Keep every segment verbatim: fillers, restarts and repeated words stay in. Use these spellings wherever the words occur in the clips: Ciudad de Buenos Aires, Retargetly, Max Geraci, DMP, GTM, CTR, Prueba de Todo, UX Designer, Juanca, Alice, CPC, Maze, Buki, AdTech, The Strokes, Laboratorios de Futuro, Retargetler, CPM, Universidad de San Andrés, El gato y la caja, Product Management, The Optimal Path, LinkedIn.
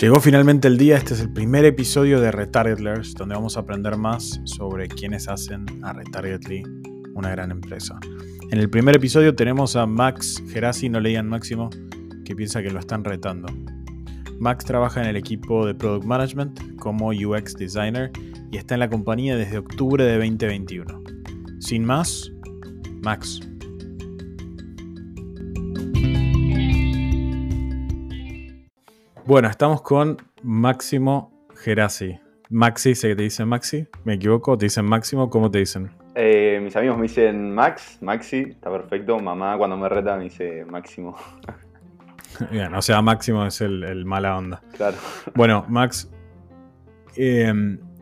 Llegó finalmente el día, este es el primer episodio de Retargetlers, donde vamos a aprender más sobre quiénes hacen a Retargetly una gran empresa. En el primer episodio tenemos a Max Geraci, no leían Máximo, que piensa que lo están retando. Max trabaja en el equipo de Product Management como U X Designer y está en la compañía desde octubre de veinte veintiuno. Sin más, Max. Bueno, estamos con Máximo Geraci. Maxi, sé que te dicen Maxi, ¿me equivoco? ¿Te dicen Máximo? ¿Cómo te dicen? Eh, mis amigos me dicen Max, Maxi, está perfecto. Mamá cuando me reta me dice Máximo. Bien, o sea, Máximo es el, el mala onda. Claro. Bueno, Max, eh,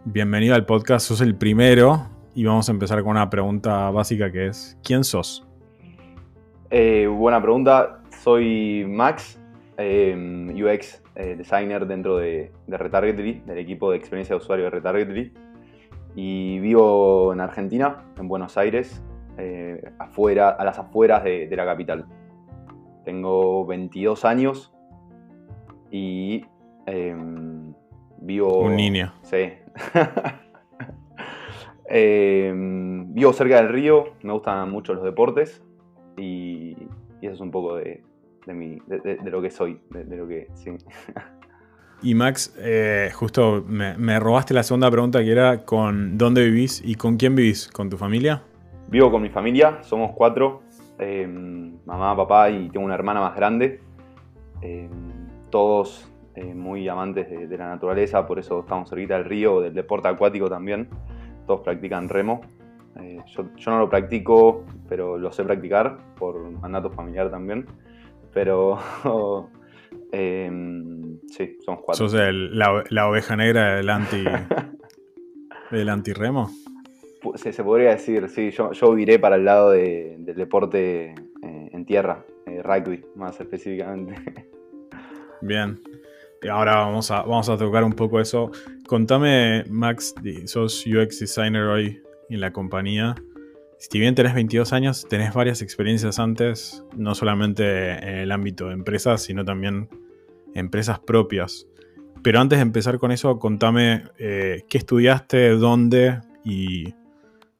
bienvenido al podcast, sos el primero y vamos a empezar con una pregunta básica que es, ¿quién sos? Eh, buena pregunta, soy Max, eh, U X Eh, designer dentro de, de Retargetly, del equipo de experiencia de usuario de Retargetly, y vivo en Argentina, en Buenos Aires, eh, afuera, a las afueras de, de la capital. Tengo veintidós años y eh, vivo... Un niño. Sí. eh, vivo cerca del río, me gustan mucho los deportes y, y eso es un poco de... De, mi, de, de, de lo que soy, de, de lo que... Sí. Y Max, eh, justo me, me robaste la segunda pregunta que era con dónde vivís y con quién vivís, ¿con tu familia? Vivo con mi familia, somos cuatro, eh, mamá, papá y tengo una hermana más grande, eh, todos eh, muy amantes de, de la naturaleza, por eso estamos cerquita del río, del deporte acuático también, todos practican remo. Eh, yo, yo no lo practico, pero lo sé practicar por mandato familiar también. Pero eh, sí, somos cuatro. ¿Sos el, la, la oveja negra del anti del antirremo? Se, se podría decir, sí. Yo, yo viré para el lado de, del deporte eh, en tierra, eh, rugby más específicamente. Bien. Ahora vamos a, vamos a tocar un poco eso. Contame, Max, sos U X designer hoy en la compañía. Si bien tenés veintidós años, tenés varias experiencias antes, no solamente en el ámbito de empresas, sino también empresas propias. Pero antes de empezar con eso, contame eh, qué estudiaste, dónde y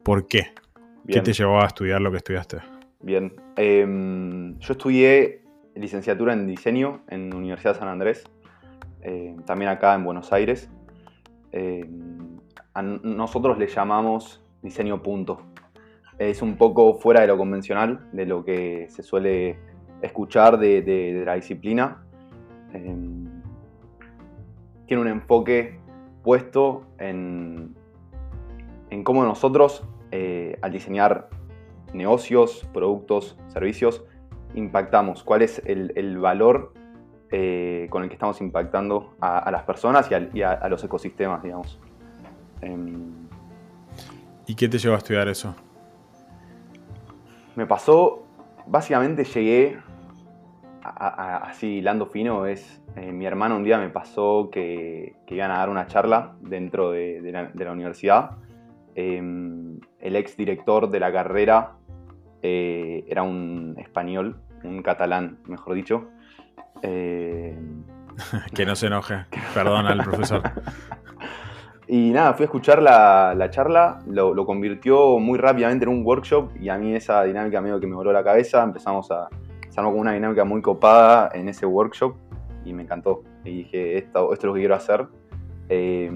por qué. Bien. ¿Qué te llevó a estudiar lo que estudiaste? Bien, eh, yo estudié licenciatura en diseño en Universidad de San Andrés, eh, también acá en Buenos Aires. Eh, a nosotros le llamamos diseño punto. Es un poco fuera de lo convencional, de lo que se suele escuchar de, de, de la disciplina. Eh, tiene un enfoque puesto en, en cómo nosotros, eh, al diseñar negocios, productos, servicios, impactamos. ¿Cuál es el, el valor eh, con el que estamos impactando a, a las personas y a, y a, a los ecosistemas, digamos? Eh, ¿Y qué te llevó a estudiar eso? Me pasó, básicamente llegué a, a, así hilando fino, es eh, mi hermano un día me pasó que, que iban a dar una charla dentro de, de, la, de la universidad. Eh, el ex director de la carrera eh, era un español, un catalán, mejor dicho. Eh, que no se enoje, perdona al profesor. Y nada, fui a escuchar la, la charla, lo, lo convirtió muy rápidamente en un workshop y a mí esa dinámica medio que me voló la cabeza, empezamos a empezar con una dinámica muy copada en ese workshop y me encantó. Y dije, esto, esto es lo que quiero hacer. Eh,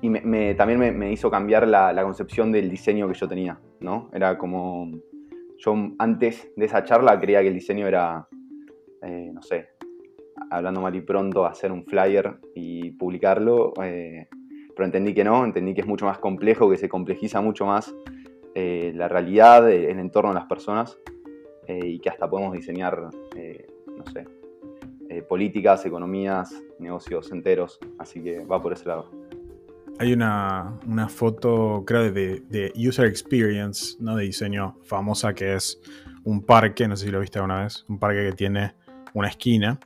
y me, me, también me, me hizo cambiar la, la concepción del diseño que yo tenía, ¿no? Era como, yo antes de esa charla creía que el diseño era, eh, no sé, hablando mal y pronto, hacer un flyer y publicarlo, eh, pero entendí que no, entendí que es mucho más complejo, que se complejiza mucho más eh, la realidad, el entorno de las personas eh, y que hasta podemos diseñar, eh, no sé, eh, políticas, economías, negocios enteros, así que va por ese lado. Hay una, una foto, creo, de, de User Experience, ¿no? De diseño famosa, que es un parque, no sé si lo viste alguna vez, un parque que tiene una esquina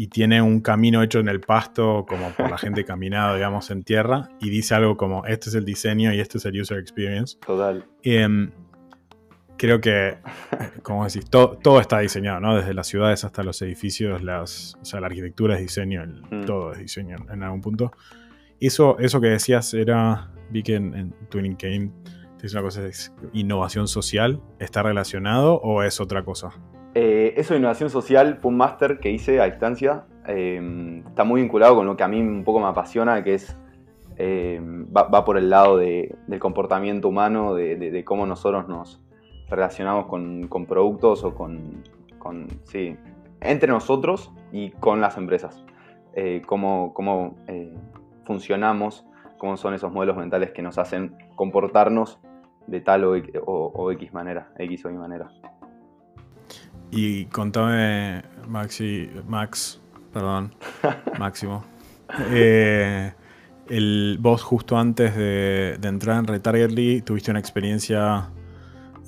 y tiene un camino hecho en el pasto, como por la gente caminada, digamos, en tierra, y dice algo como, este es el diseño y este es el user experience. Total. Eh, creo que, como decís, to, todo está diseñado, ¿no? Desde las ciudades hasta los edificios, las, o sea, la arquitectura es diseño, el, mm. todo es diseño en algún punto. Eso, eso que decías era, vi que en, en tu LinkedIn te dice una cosa, es innovación social, ¿está relacionado o es otra cosa? Eh, eso de innovación social fue un máster que hice a distancia, eh, está muy vinculado con lo que a mí un poco me apasiona, que es, eh, va, va por el lado de, del comportamiento humano, de, de, de cómo nosotros nos relacionamos con, con productos o con, con, sí, entre nosotros y con las empresas, eh, cómo, cómo eh, funcionamos, cómo son esos modelos mentales que nos hacen comportarnos de tal o, o, o X manera, X o Y manera. Y contame, Maxi, Max, perdón, Máximo, eh, el, vos justo antes de, de entrar en Retargetly tuviste una experiencia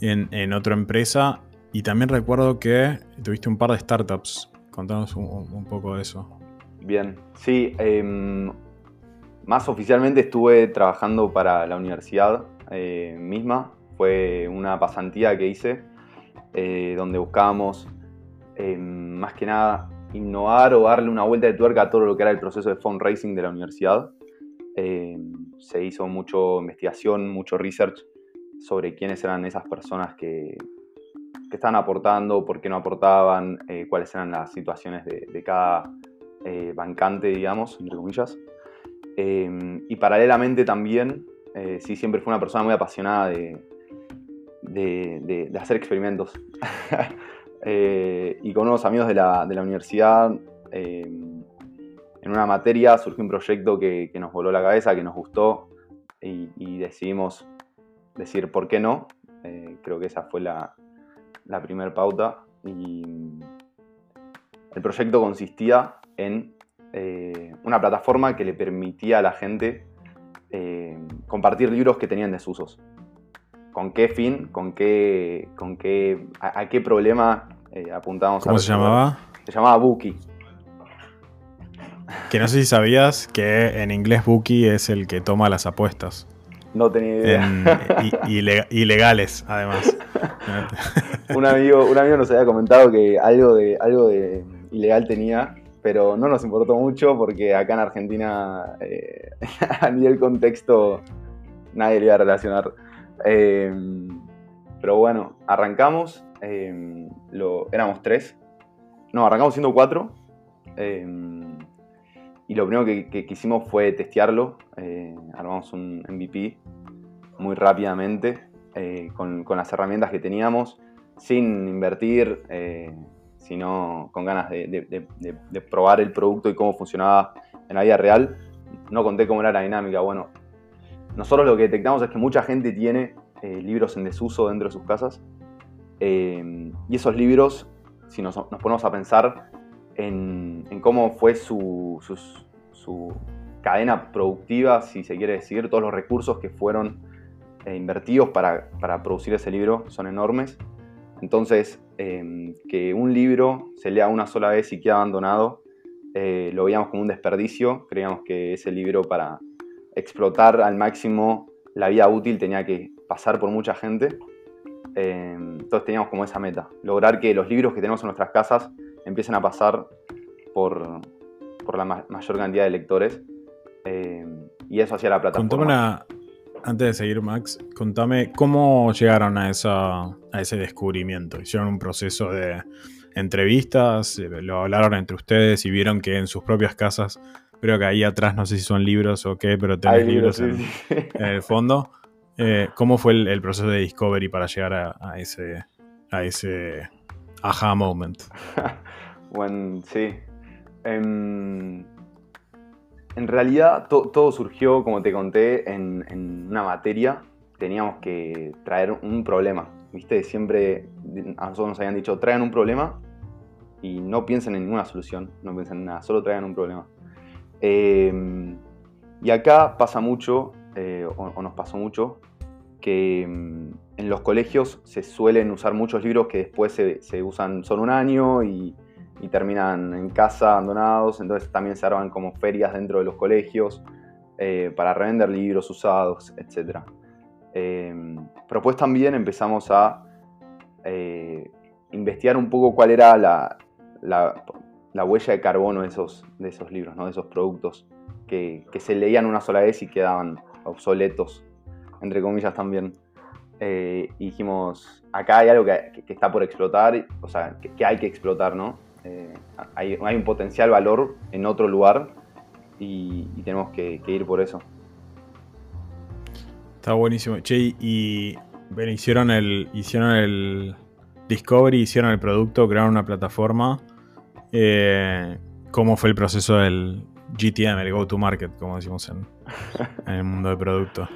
en, en otra empresa y también recuerdo que tuviste un par de startups. Contanos un, un poco de eso. Bien, sí, eh, más oficialmente estuve trabajando para la universidad eh, misma, fue una pasantía que hice. Eh, donde buscábamos eh, más que nada innovar o darle una vuelta de tuerca a todo lo que era el proceso de fundraising de la universidad. Eh, se hizo mucha investigación, mucho research sobre quiénes eran esas personas que, que estaban aportando, por qué no aportaban, eh, cuáles eran las situaciones de, de cada eh, bancante, digamos, entre comillas. Eh, y paralelamente también, eh, sí, siempre fue una persona muy apasionada de De, de, de hacer experimentos eh, y con unos amigos de la, de la universidad eh, en una materia surgió un proyecto que, que nos voló la cabeza, que nos gustó y, y decidimos decir por qué no. Eh, creo que esa fue la, la primer pauta y el proyecto consistía en eh, una plataforma que le permitía a la gente eh, compartir libros que tenían desusos. ¿Con qué fin? ¿Con qué, con qué, a, a qué problema eh, apuntábamos? ¿Cómo a se llamaba? Se llamaba Buki. Que no sé si sabías que en inglés Buki es el que toma las apuestas. No tenía idea. En, y, y le, ilegales, además. un, amigo, un amigo nos había comentado que algo de, algo de ilegal tenía, pero no nos importó mucho porque acá en Argentina eh, a nivel contexto nadie le iba a relacionar. Eh, pero bueno, arrancamos, eh, lo, éramos tres, no, arrancamos siendo cuatro, eh, y lo primero que, que, que hicimos fue testearlo, eh, armamos un M V P muy rápidamente, eh, con, con las herramientas que teníamos, sin invertir, eh, sino con ganas de, de, de, de, de probar el producto y cómo funcionaba en la vida real. No conté cómo era la dinámica, bueno. Nosotros lo que detectamos es que mucha gente tiene eh, libros en desuso dentro de sus casas eh, y esos libros, si nos, nos ponemos a pensar en, en cómo fue su, su, su cadena productiva, si se quiere decir, todos los recursos que fueron eh, invertidos para, para producir ese libro son enormes. Entonces, eh, que un libro se lea una sola vez y quede abandonado, eh, lo veíamos como un desperdicio, creíamos que ese libro para explotar al máximo la vida útil tenía que pasar por mucha gente. Eh, entonces teníamos como esa meta, lograr que los libros que tenemos en nuestras casas empiecen a pasar por, por la ma- mayor cantidad de lectores. Eh, y eso hacía la plataforma. Contame una, antes de seguir, Max, contame cómo llegaron a, esa, a ese descubrimiento. ¿Hicieron un proceso de entrevistas? ¿Lo hablaron entre ustedes y vieron que en sus propias casas? Creo que ahí atrás, no sé si son libros o qué, pero tenés libros, libros sí, en, sí. en el fondo. Eh, ¿Cómo fue el, el proceso de discovery para llegar a, a ese a ese aha moment? Bueno, sí. Um, en realidad to, todo surgió, como te conté, en, en una materia. Teníamos que traer un problema. ¿Viste? Siempre a nosotros nos habían dicho, traigan un problema y no piensen en ninguna solución. No piensen en nada, solo traigan un problema. Eh, y acá pasa mucho, eh, o, o nos pasó mucho, que mm, en los colegios se suelen usar muchos libros que después se, se usan solo un año y, y terminan en casa abandonados, entonces también se arman como ferias dentro de los colegios eh, para revender libros usados, etcétera. Eh, pero pues también empezamos a eh, investigar un poco cuál era la, la, la huella de carbono de esos, de esos libros, ¿no? De esos productos que, que se leían una sola vez y quedaban obsoletos, entre comillas también. Eh, y dijimos, acá hay algo que, que está por explotar, o sea, que, que hay que explotar, ¿no? Eh, hay, hay un potencial valor en otro lugar y, y tenemos que, que ir por eso. Está buenísimo. Che, y bueno, hicieron el hicieron el Discovery, hicieron el producto, crearon una plataforma. Eh, ¿Cómo fue el proceso del G T M, el Go to Market, como decimos en, en el mundo de producto?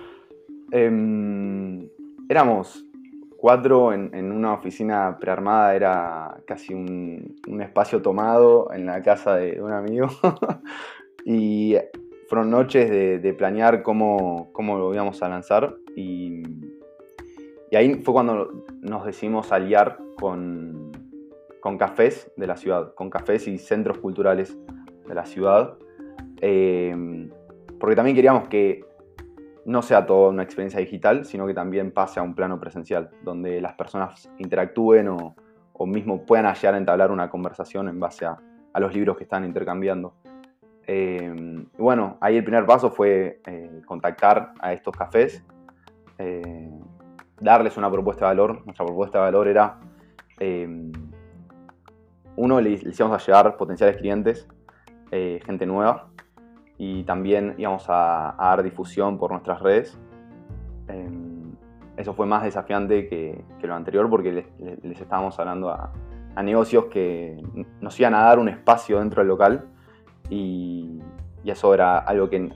Eh, éramos cuatro en, en una oficina prearmada, era casi un, un espacio tomado en la casa de un amigo. Y fueron noches de, de planear cómo, cómo lo íbamos a lanzar. Y, y ahí fue cuando nos decidimos aliar con, con cafés de la ciudad, con cafés y centros culturales de la ciudad. Eh, porque también queríamos que no sea toda una experiencia digital, sino que también pase a un plano presencial, donde las personas interactúen o, o mismo puedan llegar a entablar una conversación en base a, a los libros que están intercambiando. Eh, y bueno, ahí el primer paso fue eh, contactar a estos cafés, eh, darles una propuesta de valor. Nuestra propuesta de valor era, eh, uno, le, le íbamos a llegar potenciales clientes, eh, gente nueva, y también íbamos a, a dar difusión por nuestras redes. Eh, eso fue más desafiante que, que lo anterior, porque les, les estábamos hablando a, a negocios que nos iban a dar un espacio dentro del local, y, y eso era algo que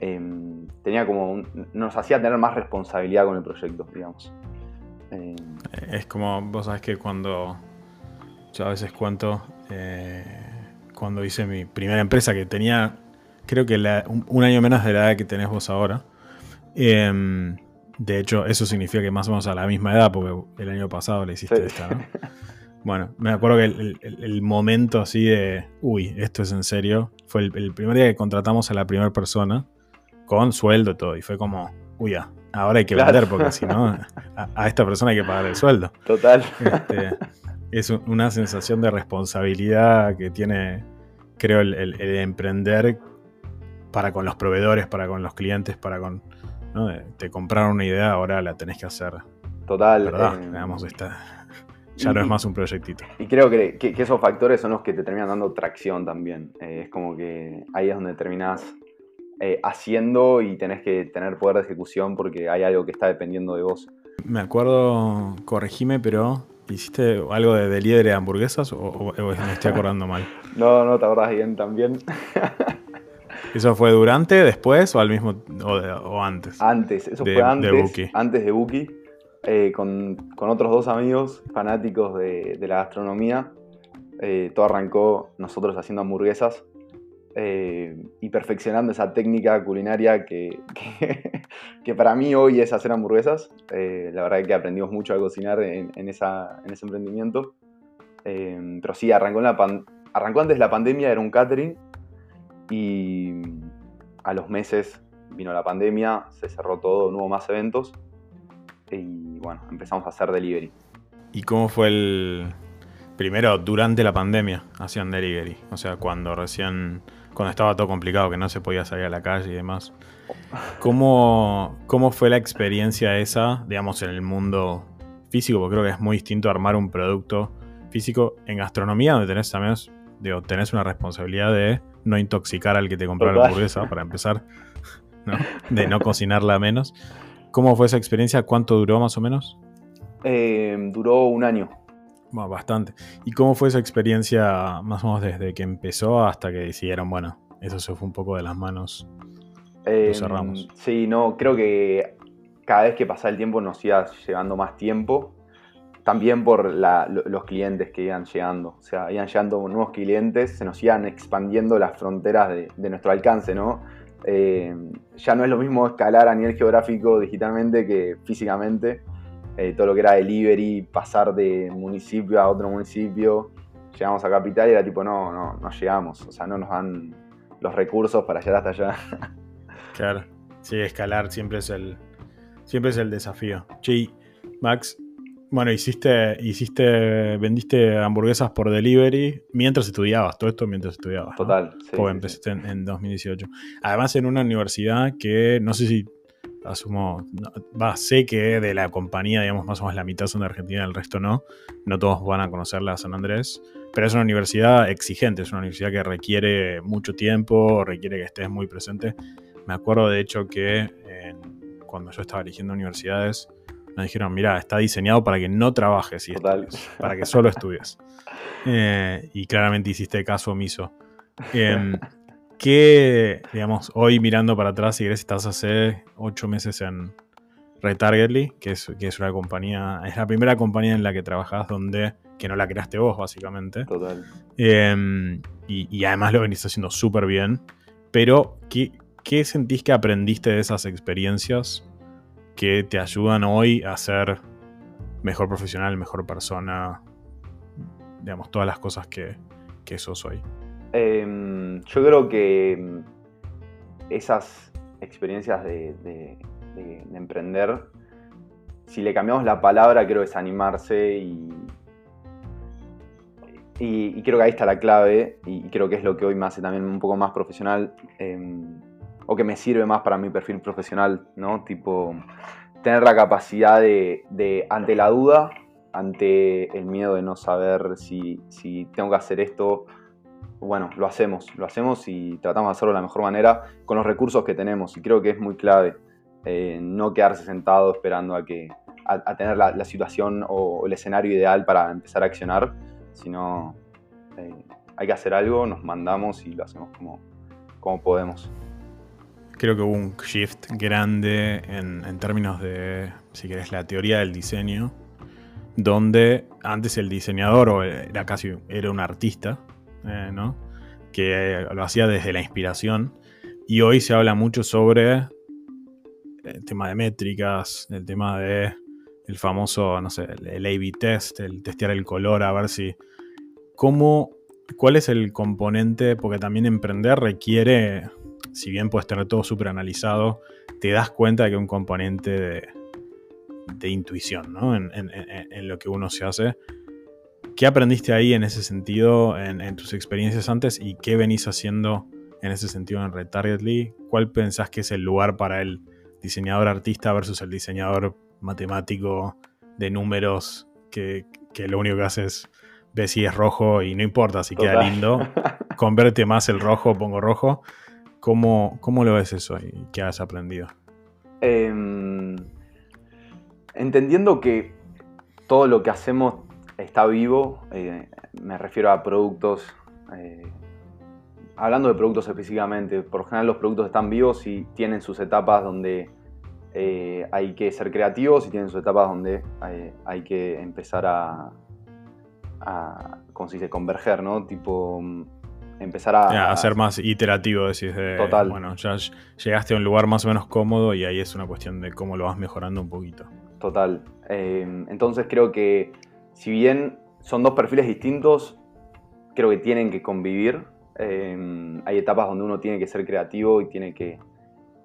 eh, tenía como un, nos hacía tener más responsabilidad con el proyecto, digamos. Eh, es como, vos sabés que cuando yo a veces cuento, eh, cuando hice mi primera empresa, que tenía creo que la, un, un año menos de la edad que tenés vos ahora. Eh, de hecho, eso significa que más o menos a la misma edad, porque el año pasado le hiciste sí. esta, ¿no? Bueno, me acuerdo que el, el, el momento así de, uy, esto es en serio, fue el, el primer día que contratamos a la primera persona con sueldo y todo. Y fue como, uy, ya, ahora hay que claro. vender, porque si no, a, a esta persona hay que pagar el sueldo. Total. Este, es un, una sensación de responsabilidad que tiene, creo, el, el, el emprender para con los proveedores, para con los clientes, para con, ¿no? Te compraron una idea, ahora la tenés que hacer. Total. ¿Verdad? Eh, digamos, esta, ya y, no es más un proyectito. Y creo que, que, que esos factores son los que te terminan dando tracción también. Eh, es como que ahí es donde terminás eh, haciendo y tenés que tener poder de ejecución, porque hay algo que está dependiendo de vos. Me acuerdo, corregime, pero ¿hiciste algo de delivery de hamburguesas o, o, o me estoy acordando mal? No, no te acordás bien también. ¿Eso fue durante, después o al mismo o, de, o antes? Antes, eso de, fue antes de Buki, antes de Buki eh, con, con otros dos amigos fanáticos de, de la gastronomía. Eh, todo arrancó nosotros haciendo hamburguesas eh, y perfeccionando esa técnica culinaria que, que, que para mí hoy es hacer hamburguesas. Eh, la verdad es que aprendimos mucho a cocinar en, en, esa, en ese emprendimiento. Eh, pero sí, arrancó, en la pan, arrancó antes de la pandemia, era un catering. Y a los meses vino la pandemia, se cerró todo, no hubo más eventos. Y bueno, empezamos a hacer delivery. ¿Y cómo fue el...? Primero, durante la pandemia hacían delivery. O sea, cuando recién... Cuando estaba todo complicado, que no se podía salir a la calle y demás. ¿Cómo, cómo fue la experiencia esa, digamos, en el mundo físico? Porque creo que es muy distinto armar un producto físico en gastronomía, donde tenés también... Digo, tenés una responsabilidad de no intoxicar al que te compró la hamburguesa, para empezar, ¿no? De no cocinarla menos. ¿Cómo fue esa experiencia? ¿Cuánto duró más o menos? Eh, duró un año. Bueno, bastante. ¿Y cómo fue esa experiencia más o menos desde que empezó hasta que decidieron, bueno, eso se fue un poco de las manos, eh, lo cerramos? Sí, no, creo que cada vez que pasaba el tiempo nos iba llevando más tiempo. También por la, los clientes que iban llegando. O sea, iban llegando nuevos clientes, se nos iban expandiendo las fronteras de, de nuestro alcance, ¿no? Eh, ya no es lo mismo escalar a nivel geográfico digitalmente que físicamente. Eh, todo lo que era delivery, pasar de municipio a otro municipio, llegamos a Capital y era tipo, no, no, no llegamos. O sea, no nos dan los recursos para llegar hasta allá. Claro. Sí, escalar siempre es el, siempre es el desafío. Sí, Max... Bueno, hiciste, hiciste, vendiste hamburguesas por delivery mientras estudiabas, todo esto mientras estudiabas. Total, ¿no? Sí. Porque sí, empezaste sí. En, en dos mil dieciocho. Además en una universidad que, no sé si, asumo, no, bah, sé que de la compañía, digamos, más o menos la mitad son de Argentina, el resto no. No todos van a conocer la San Andrés, pero es una universidad exigente, es una universidad que requiere mucho tiempo, requiere que estés muy presente. Me acuerdo, de hecho, que eh, cuando yo estaba eligiendo universidades, nos dijeron, mirá, está diseñado para que no trabajes y estudies, para que solo estudies. Eh, y claramente hiciste caso omiso. Eh, ¿Qué, digamos, hoy mirando para atrás, si querés, estás hace ocho meses en Retargetly, que es, que es una compañía, es la primera compañía en la que trabajás donde, que no la creaste vos, básicamente. Total. Eh, y, y además lo venís haciendo súper bien. Pero, ¿qué, ¿qué sentís que aprendiste de esas experiencias que te ayudan hoy a ser mejor profesional, mejor persona, digamos, todas las cosas que, que sos hoy? Eh, yo creo que esas experiencias de, de, de, de emprender, si le cambiamos la palabra, creo que es animarse y, y, y creo que ahí está la clave y creo que es lo que hoy me hace también un poco más profesional. Eh, o que me sirve más para mi perfil profesional, ¿no? Tipo, tener la capacidad de, de ante la duda, ante el miedo de no saber si, si tengo que hacer esto, bueno, lo hacemos, lo hacemos y tratamos de hacerlo de la mejor manera con los recursos que tenemos. Y creo que es muy clave eh, no quedarse sentado esperando a, que, a, a tener la, la situación o, o el escenario ideal para empezar a accionar, sino eh, hay que hacer algo, nos mandamos y lo hacemos como, como podemos. Creo que hubo un shift grande en, en términos de, si querés, la teoría del diseño, donde antes el diseñador o era casi era un artista, eh, ¿no? Que lo hacía desde la inspiración, y hoy se habla mucho sobre el tema de métricas, el tema de el famoso, no sé, el A B test, el testear el color, a ver si cómo, cuál es el componente, porque también emprender requiere, si bien puedes tener todo súper analizado, te das cuenta de que hay un componente de, de intuición, ¿no? En, en, en lo que uno se hace. ¿Qué aprendiste ahí en ese sentido, en, en tus experiencias antes? ¿Y qué venís haciendo en ese sentido en Retargetly? ¿Cuál pensás que es el lugar para el diseñador artista versus el diseñador matemático de números que, que lo único que hace es ver si es rojo y no importa si queda lindo? Converte más el rojo, pongo rojo. ¿Cómo, ¿Cómo lo ves eso y qué has aprendido? Eh, entendiendo que todo lo que hacemos está vivo, eh, me refiero a productos, eh, hablando de productos específicamente, por lo general los productos están vivos y tienen sus etapas donde eh, hay que ser creativos y tienen sus etapas donde eh, hay que empezar a, a, ¿cómo se dice?, converger, ¿no? Tipo... empezar a, ya, a ser más iterativo, decís, de, total. Bueno, ya llegaste a un lugar más o menos cómodo y ahí es una cuestión de cómo lo vas mejorando un poquito. Total. Eh, entonces creo que si bien son dos perfiles distintos, creo que tienen que convivir. Eh, hay etapas donde uno tiene que ser creativo y tiene que,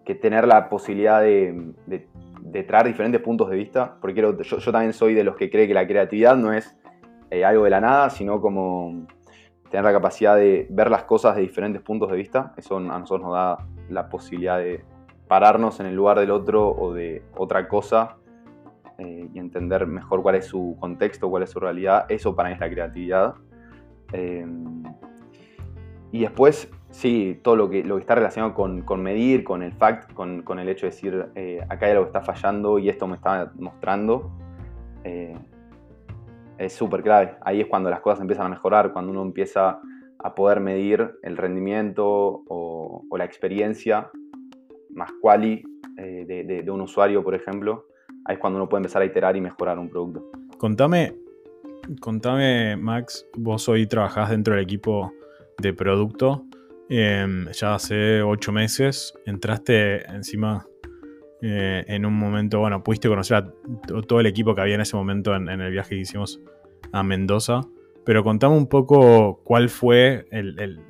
que tener la posibilidad de, de, de traer diferentes puntos de vista, porque creo, yo, yo también soy de los que cree que la creatividad no es eh, algo de la nada, sino como... tener la capacidad de ver las cosas de diferentes puntos de vista. Eso a nosotros nos da la posibilidad de pararnos en el lugar del otro o de otra cosa eh, y entender mejor cuál es su contexto, cuál es su realidad. Eso para mí es la creatividad. Eh, y después, sí, todo lo que, lo que está relacionado con, con medir, con el fact, con, con el hecho de decir eh, acá hay algo que está fallando y esto me está mostrando. Eh, Es súper clave. Ahí es cuando las cosas empiezan a mejorar, cuando uno empieza a poder medir el rendimiento o, o la experiencia más quali eh, de, de, de un usuario, por ejemplo. Ahí es cuando uno puede empezar a iterar y mejorar un producto. Contame, contame Max, vos hoy trabajás dentro del equipo de producto. Eh, ya hace ocho meses entraste encima... Eh, en un momento, bueno, pudiste conocer a t- todo el equipo que había en ese momento en, en el viaje que hicimos a Mendoza, pero contame un poco cuál fue el, el,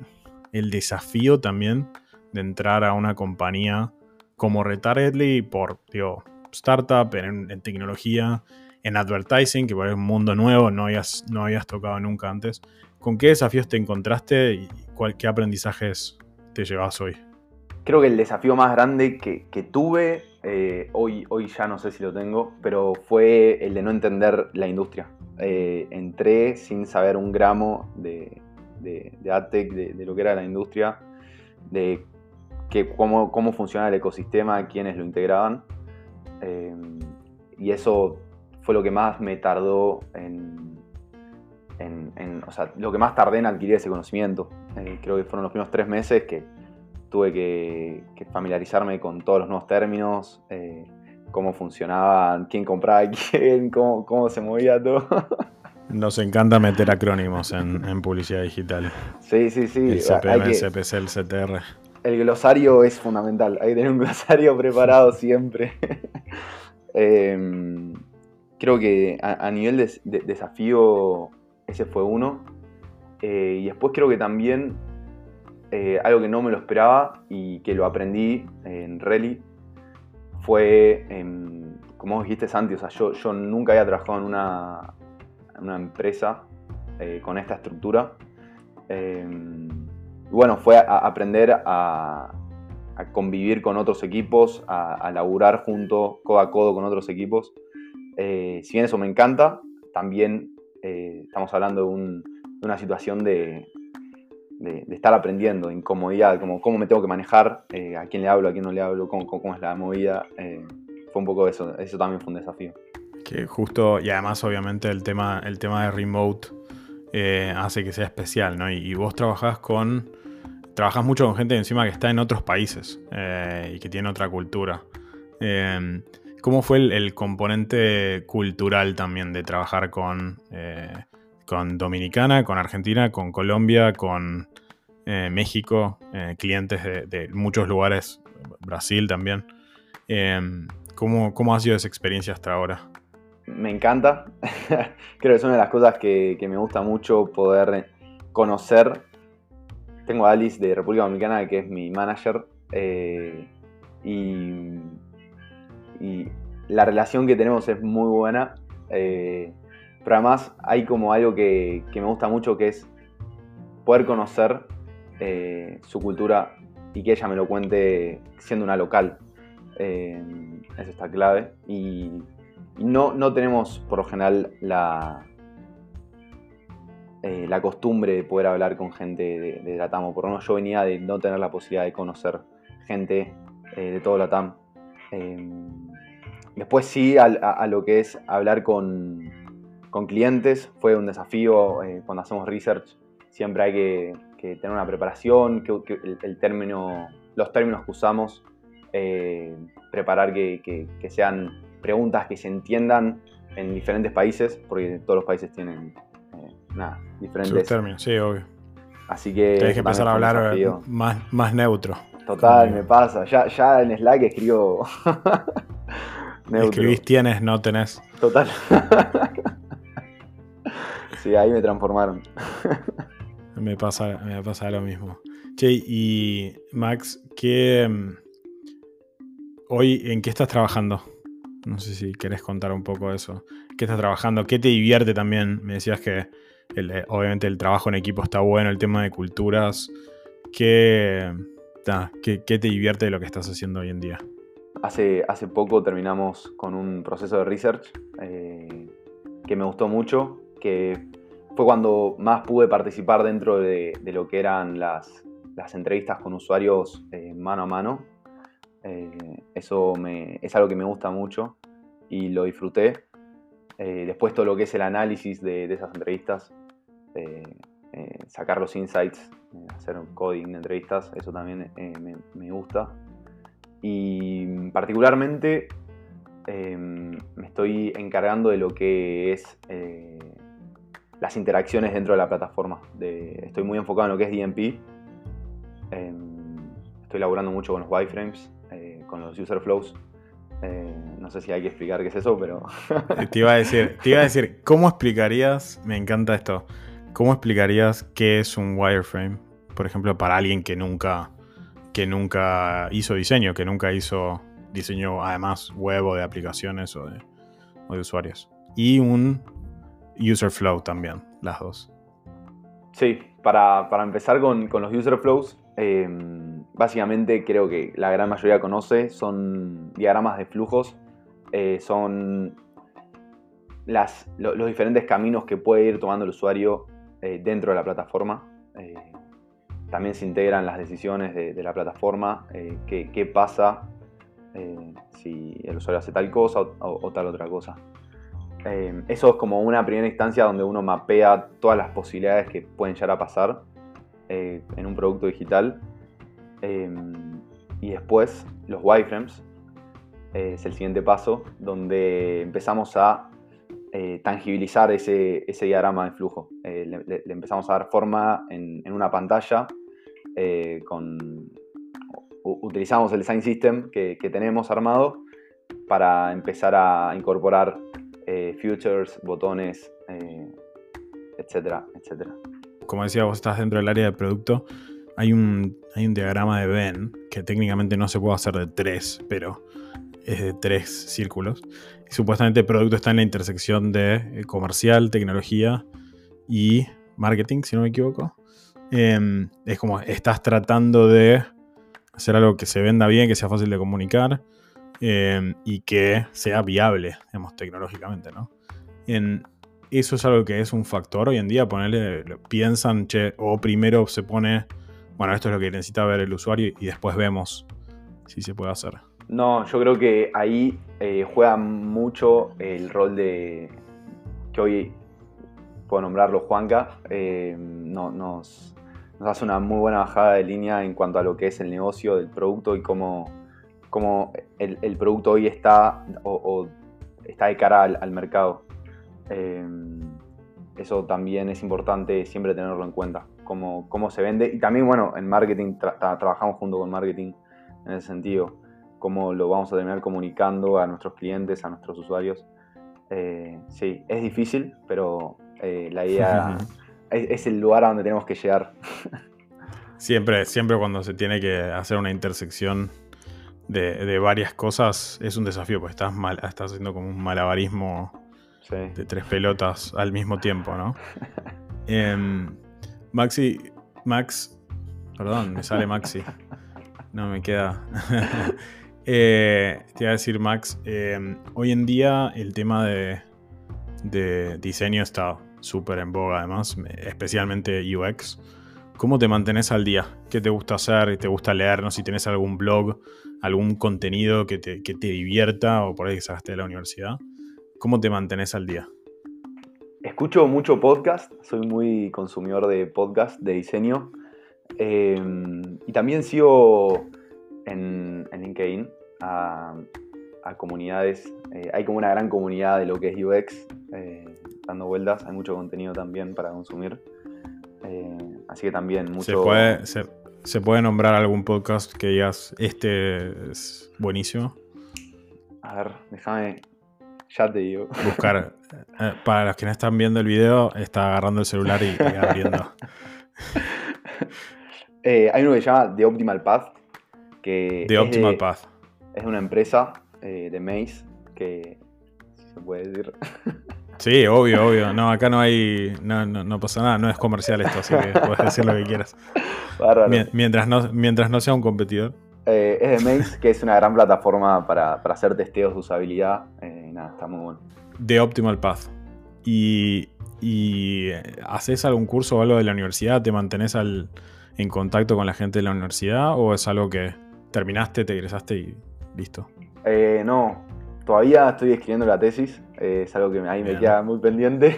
el desafío también de entrar a una compañía como Retargetly, por, digo, startup en, en tecnología, en advertising, que parece un mundo nuevo, no habías, no habías tocado nunca antes. ¿Con qué desafíos te encontraste y cuál, qué aprendizajes te llevas hoy? Creo que el desafío más grande que, que tuve, eh, hoy, hoy ya no sé si lo tengo, pero fue el de no entender la industria. Eh, entré sin saber un gramo de, de, de AdTech, de, de lo que era la industria, de que, cómo, cómo funciona el ecosistema, quiénes lo integraban. Eh, y eso fue lo que más me tardó en... En, en, o sea, lo que más tardé en adquirir ese conocimiento. Eh, creo que fueron los primeros tres meses que tuve que, que familiarizarme con todos los nuevos términos, eh, cómo funcionaban, quién compraba quién, cómo, cómo se movía todo. Nos encanta meter acrónimos en, en publicidad digital. Sí, sí, sí. El C P M, el C P C, el C T R. El glosario es fundamental. Hay que tener un glosario preparado siempre. eh, creo que a, a nivel de, de desafío... Ese fue uno. Eh, y después creo que también eh, algo que no me lo esperaba y que lo aprendí en Rally fue, eh, como vos dijiste, Santi, o sea, yo, yo nunca había trabajado en una, en una empresa eh, con esta estructura. Eh, y bueno, fue a, a aprender a, a convivir con otros equipos, a, a laburar junto, codo a codo con otros equipos. Eh, si bien eso me encanta, también... Eh, estamos hablando de, un, de una situación de, de, de estar aprendiendo, de incomodidad, como cómo me tengo que manejar, eh, a quién le hablo, a quién no le hablo, cómo, cómo es la movida. Eh, fue un poco eso, eso también fue un desafío. Que justo, y además obviamente el tema, el tema de remote eh, hace que sea especial, ¿no? Y, y vos trabajás con, trabajás mucho con gente encima que está en otros países eh, y que tiene otra cultura. Eh, ¿Cómo fue el, el componente cultural también de trabajar con, eh, con Dominicana, con Argentina, con Colombia, con eh, México, eh, clientes de, de muchos lugares, Brasil también? Eh, ¿cómo, ¿Cómo ha sido esa experiencia hasta ahora? Me encanta. Creo que es una de las cosas que, que me gusta mucho poder conocer. Tengo a Alice de República Dominicana, que es mi manager, eh, y... y la relación que tenemos es muy buena, eh, pero además hay como algo que, que me gusta mucho, que es poder conocer eh, su cultura y que ella me lo cuente siendo una local. Eh, eso está clave. Y no, no tenemos por lo general la, eh, la costumbre de poder hablar con gente de, de LATAM. Por lo menos yo venía de no tener la posibilidad de conocer gente eh, de todo LATAM. Eh, Después sí, a, a, a lo que es hablar con, con clientes, fue un desafío. Eh, cuando hacemos research siempre hay que, que tener una preparación, que, que el, el término, los términos que usamos, eh, preparar que, que, que sean preguntas que se entiendan en diferentes países, porque todos los países tienen eh, nada, diferentes... Sus términos, sí, obvio. Así que... Tienes que empezar a hablar más, más neutro. Total, como... me pasa. Ya, ya en Slack escribo... Neutro. Escribís tienes, no tenés. Total. Sí, ahí me transformaron. me, pasa, me pasa lo mismo. Che, y Max, ¿qué, hoy en qué estás trabajando? No sé si querés contar un poco eso. ¿Qué estás trabajando? ¿Qué te divierte también? Me decías que el, obviamente el trabajo en equipo está bueno, el tema de culturas. ¿Qué, ta, qué, qué te divierte de lo que estás haciendo hoy en día? Hace, hace poco terminamos con un proceso de research eh, que me gustó mucho, que fue cuando más pude participar dentro de, de lo que eran las, las entrevistas con usuarios eh, mano a mano. Eh, eso me, es algo que me gusta mucho y lo disfruté. Eh, después todo lo que es el análisis de, de esas entrevistas, eh, eh, sacar los insights, eh, hacer un coding de entrevistas, eso también eh, me, me gusta. Y particularmente eh, me estoy encargando de lo que es eh, las interacciones dentro de la plataforma. De, estoy muy enfocado en lo que es D M P. Eh, estoy laburando mucho con los wireframes, eh, con los user flows. Eh, no sé si hay que explicar qué es eso, pero... te iba a decir, te iba a decir, ¿cómo explicarías? Me encanta esto. ¿Cómo explicarías qué es un wireframe? Por ejemplo, para alguien que nunca... que nunca hizo diseño, que nunca hizo diseño además web o de aplicaciones o de, o de usuarios. y un user flow también, las dos. Sí, para, para empezar con, con los user flows, eh, básicamente creo que la gran mayoría conoce, son diagramas de flujos, eh, son las, lo, los diferentes caminos que puede ir tomando el usuario eh, dentro de la plataforma. Eh, también se integran las decisiones de, de la plataforma, eh, qué, qué pasa eh, si el usuario hace tal cosa o, o, o tal otra cosa. Eh, eso es como una primera instancia donde uno mapea todas las posibilidades que pueden llegar a pasar eh, en un producto digital. Eh, y después los wireframes eh, es el siguiente paso donde empezamos a eh, tangibilizar ese, ese diagrama de flujo. Eh, le, le empezamos a dar forma en, en una pantalla. Eh, con, utilizamos el design system que, que tenemos armado para empezar a incorporar Eh, futures, botones, eh, etcétera, etcétera. Como decía, vos estás dentro del área de producto. Hay un, hay un diagrama de Venn que técnicamente no se puede hacer de tres, pero es de tres círculos. Y supuestamente el producto está en la intersección de comercial, tecnología y marketing, si no me equivoco. Eh, es como estás tratando de hacer algo que se venda bien, que sea fácil de comunicar. Eh, y que sea viable, digamos, tecnológicamente, ¿no? En, eso es algo que es un factor hoy en día, ponerle, piensan, che, o primero se pone, bueno, esto es lo que necesita ver el usuario y después vemos si se puede hacer. No, yo creo que ahí eh, juega mucho el rol de, que hoy puedo nombrarlo Juanca, eh, no, nos, nos hace una muy buena bajada de línea en cuanto a lo que es el negocio del producto y cómo... cómo el, el producto hoy está o, o está de cara al, al mercado. Eh, eso también es importante siempre tenerlo en cuenta, cómo, cómo se vende. Y también, bueno, en marketing, tra- tra- trabajamos junto con marketing en ese sentido, cómo lo vamos a terminar comunicando a nuestros clientes, a nuestros usuarios. Eh, sí, es difícil, pero eh, la idea es, es el lugar a donde tenemos que llegar. Siempre, siempre cuando se tiene que hacer una intersección De, de varias cosas es un desafío, porque estás, mal, estás haciendo como un malabarismo, sí, de tres pelotas al mismo tiempo, ¿no? eh, Maxi, Max, perdón, me sale Maxi, no me queda. eh, te iba a decir, Max, eh, hoy en día el tema de, de diseño está súper en boga, además, especialmente U X. ¿Cómo te mantenés al día? ¿Qué te gusta hacer? ¿Te gusta leer? No sé si tenés algún blog, algún contenido que te, que te divierta o por ahí que sacaste de la universidad. ¿Cómo te mantenés al día? Escucho mucho podcast. Soy muy consumidor de podcast, de diseño. Eh, y también sigo en, en LinkedIn a, a comunidades. Eh, hay como una gran comunidad de lo que es U X eh, dando vueltas. Hay mucho contenido también para consumir. Eh, así que también mucho... ¿Se puede, se, ¿se puede nombrar algún podcast que digas, este es buenísimo? A ver, déjame, ya te digo. Buscar, eh, para los que no están viendo el video, está agarrando el celular y, y abriendo. eh, hay uno que se llama The Optimal Path. Que The Optimal de, Path. Es una empresa eh, de Maze que... ¿se puede decir? Sí, obvio, obvio. No, acá no hay... No, no, no pasa nada. No es comercial esto, así que puedes decir lo que quieras. Mientras no, mientras no sea un competidor. Eh, es de Maze, que es una gran plataforma para, para hacer testeos de usabilidad. Eh, nada, está muy bueno. The Optimal Path. ¿Y, y haces algún curso o algo de la universidad? ¿Te mantenés al, en contacto con la gente de la universidad? ¿O es algo que terminaste, te egresaste y listo? Eh, no. Todavía estoy escribiendo la tesis, eh, es algo que ahí me queda muy pendiente.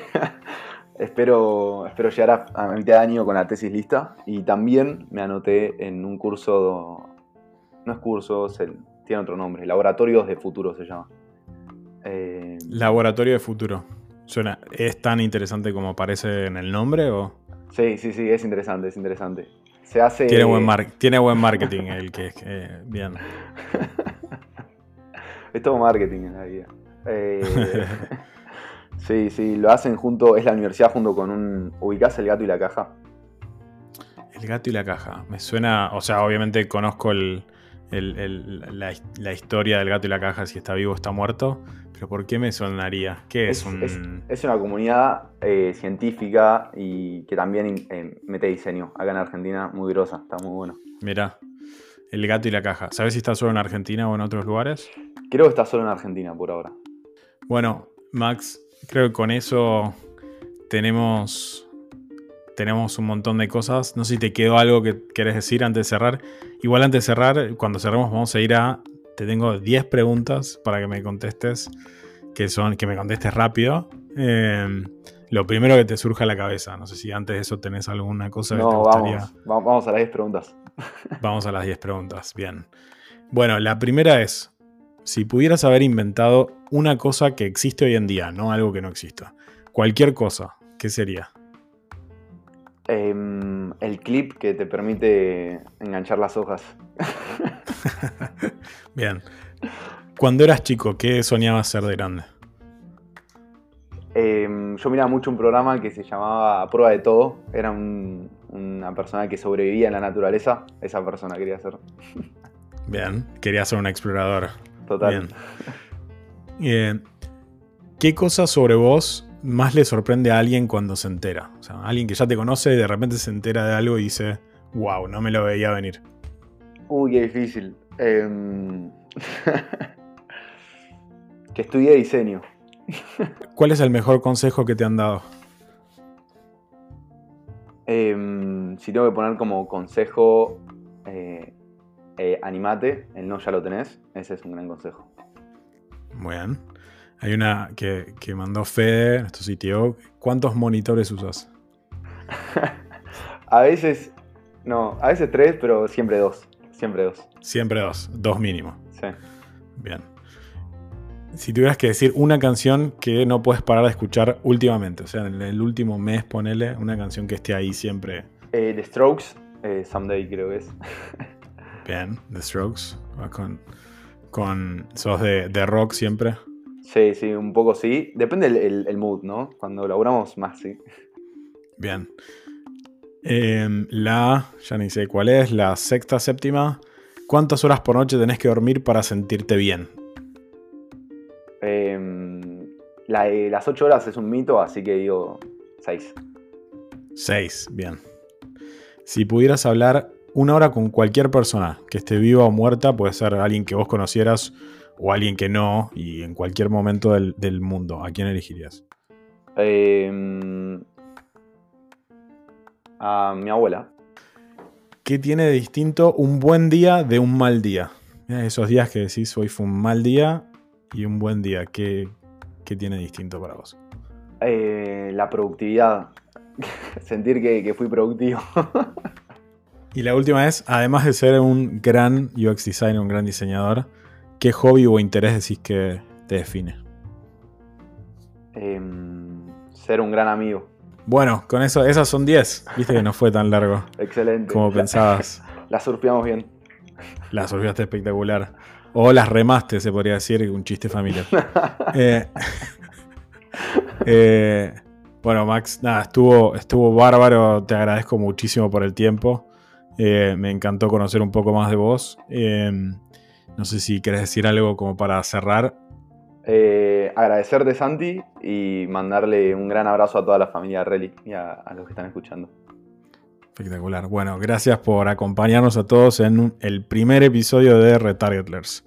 espero, espero llegar a, a mitad de año con la tesis lista. Y también me anoté en un curso, no es curso, es el, tiene otro nombre, Laboratorios de Futuro se llama. Eh, Laboratorio de Futuro. Suena, ¿es tan interesante como aparece en el nombre? ¿O? Sí, sí, sí, es interesante, es interesante. Se hace... Tiene buen, mar- tiene buen marketing el que es eh, bien. Es todo marketing en la vida. Eh, sí, sí, lo hacen junto, es la universidad junto con un... ¿Ubicás El Gato y la Caja? El Gato y la Caja, me suena... O sea, obviamente conozco el, el, el, la, la historia del Gato y la Caja, si está vivo o está muerto. que ¿por qué me sonaría? ¿Qué es, es un...? Es, es una comunidad eh, científica y que también eh, mete diseño. Acá en Argentina, muy grosa, está muy bueno. Mirá, El gato y la caja. ¿Sabés si está solo en Argentina o en otros lugares? Creo que está solo en Argentina por ahora. Bueno, Max, creo que con eso tenemos... Tenemos un montón de cosas. No sé si te quedó algo que querés decir antes de cerrar. Igual antes de cerrar, cuando cerremos vamos a ir a... Te tengo diez preguntas para que me contestes, que son que me contestes rápido. Eh, lo primero que te surja a la cabeza. No sé si antes de eso tenés alguna cosa no, que te gustaría. Vamos, vamos a las diez preguntas. Vamos a las diez preguntas, bien. Bueno, la primera es, si pudieras haber inventado una cosa que existe hoy en día, no algo que no exista, cualquier cosa, ¿qué sería? Eh, el clip que te permite enganchar las hojas. Bien. Cuando eras chico, ¿qué soñabas ser de grande? Eh, yo miraba mucho un programa que se llamaba Prueba de Todo. Era un, una persona que sobrevivía en la naturaleza. Esa persona quería ser. Bien, quería ser un explorador. Total. Bien. Eh, ¿Qué cosa sobre vos más le sorprende a alguien cuando se entera? O sea, alguien que ya te conoce y de repente se entera de algo y dice, wow, no me lo veía venir. Uy, qué difícil. Eh... que estudié diseño. ¿Cuál es el mejor consejo que te han dado? Eh, si tengo que poner como consejo, eh, eh, animate, el no ya lo tenés. Ese es un gran consejo. Muy bien. Hay una que, que mandó Fede, nuestro sitio. ¿Cuántos monitores usas? A veces, no, a veces tres, pero siempre dos. Siempre dos. Siempre dos, dos mínimo. Sí. Bien. Si tuvieras que decir una canción que no puedes parar de escuchar últimamente, o sea, en el último mes, ponele una canción que esté ahí siempre. Eh, The Strokes, eh, Someday creo que es. Bien, The Strokes. Con, con, ¿sos de, de rock siempre? Sí, sí, un poco sí. Depende el, el, el mood, ¿no? Cuando laburamos más, sí. Bien. Eh, la, ya ni sé cuál es, la sexta, séptima. ¿Cuántas horas por noche tenés que dormir para sentirte bien? Eh, la de las ocho horas es un mito, así que digo seis. Seis, bien. Si pudieras hablar una hora con cualquier persona, que esté viva o muerta, puede ser alguien que vos conocieras o alguien que no, y en cualquier momento del, del mundo, ¿a quién elegirías? Eh, a mi abuela. ¿Qué tiene de distinto un buen día de un mal día? Esos días que decís, hoy fue un mal día y un buen día. ¿Qué, qué tiene de distinto para vos? Eh, la productividad. Sentir que, que fui productivo. Y la última es, además de ser un gran U X designer, un gran diseñador, ¿qué hobby o interés decís que te define? Eh, ser un gran amigo. Bueno, con eso, esas son diez. Viste que no fue tan largo. Excelente. Como pensabas. Las surfeamos bien. Las surfeaste espectacular. O las remaste, se podría decir, un chiste familiar. eh, eh, bueno, Max, nada, estuvo, estuvo bárbaro. Te agradezco muchísimo por el tiempo. Eh, me encantó conocer un poco más de vos. Eh, No sé si querés decir algo como para cerrar. Eh, agradecerte, Santi, y mandarle un gran abrazo a toda la familia Relic y a, a los que están escuchando. Espectacular. Bueno, gracias por acompañarnos a todos en un, el primer episodio de Retargetlers.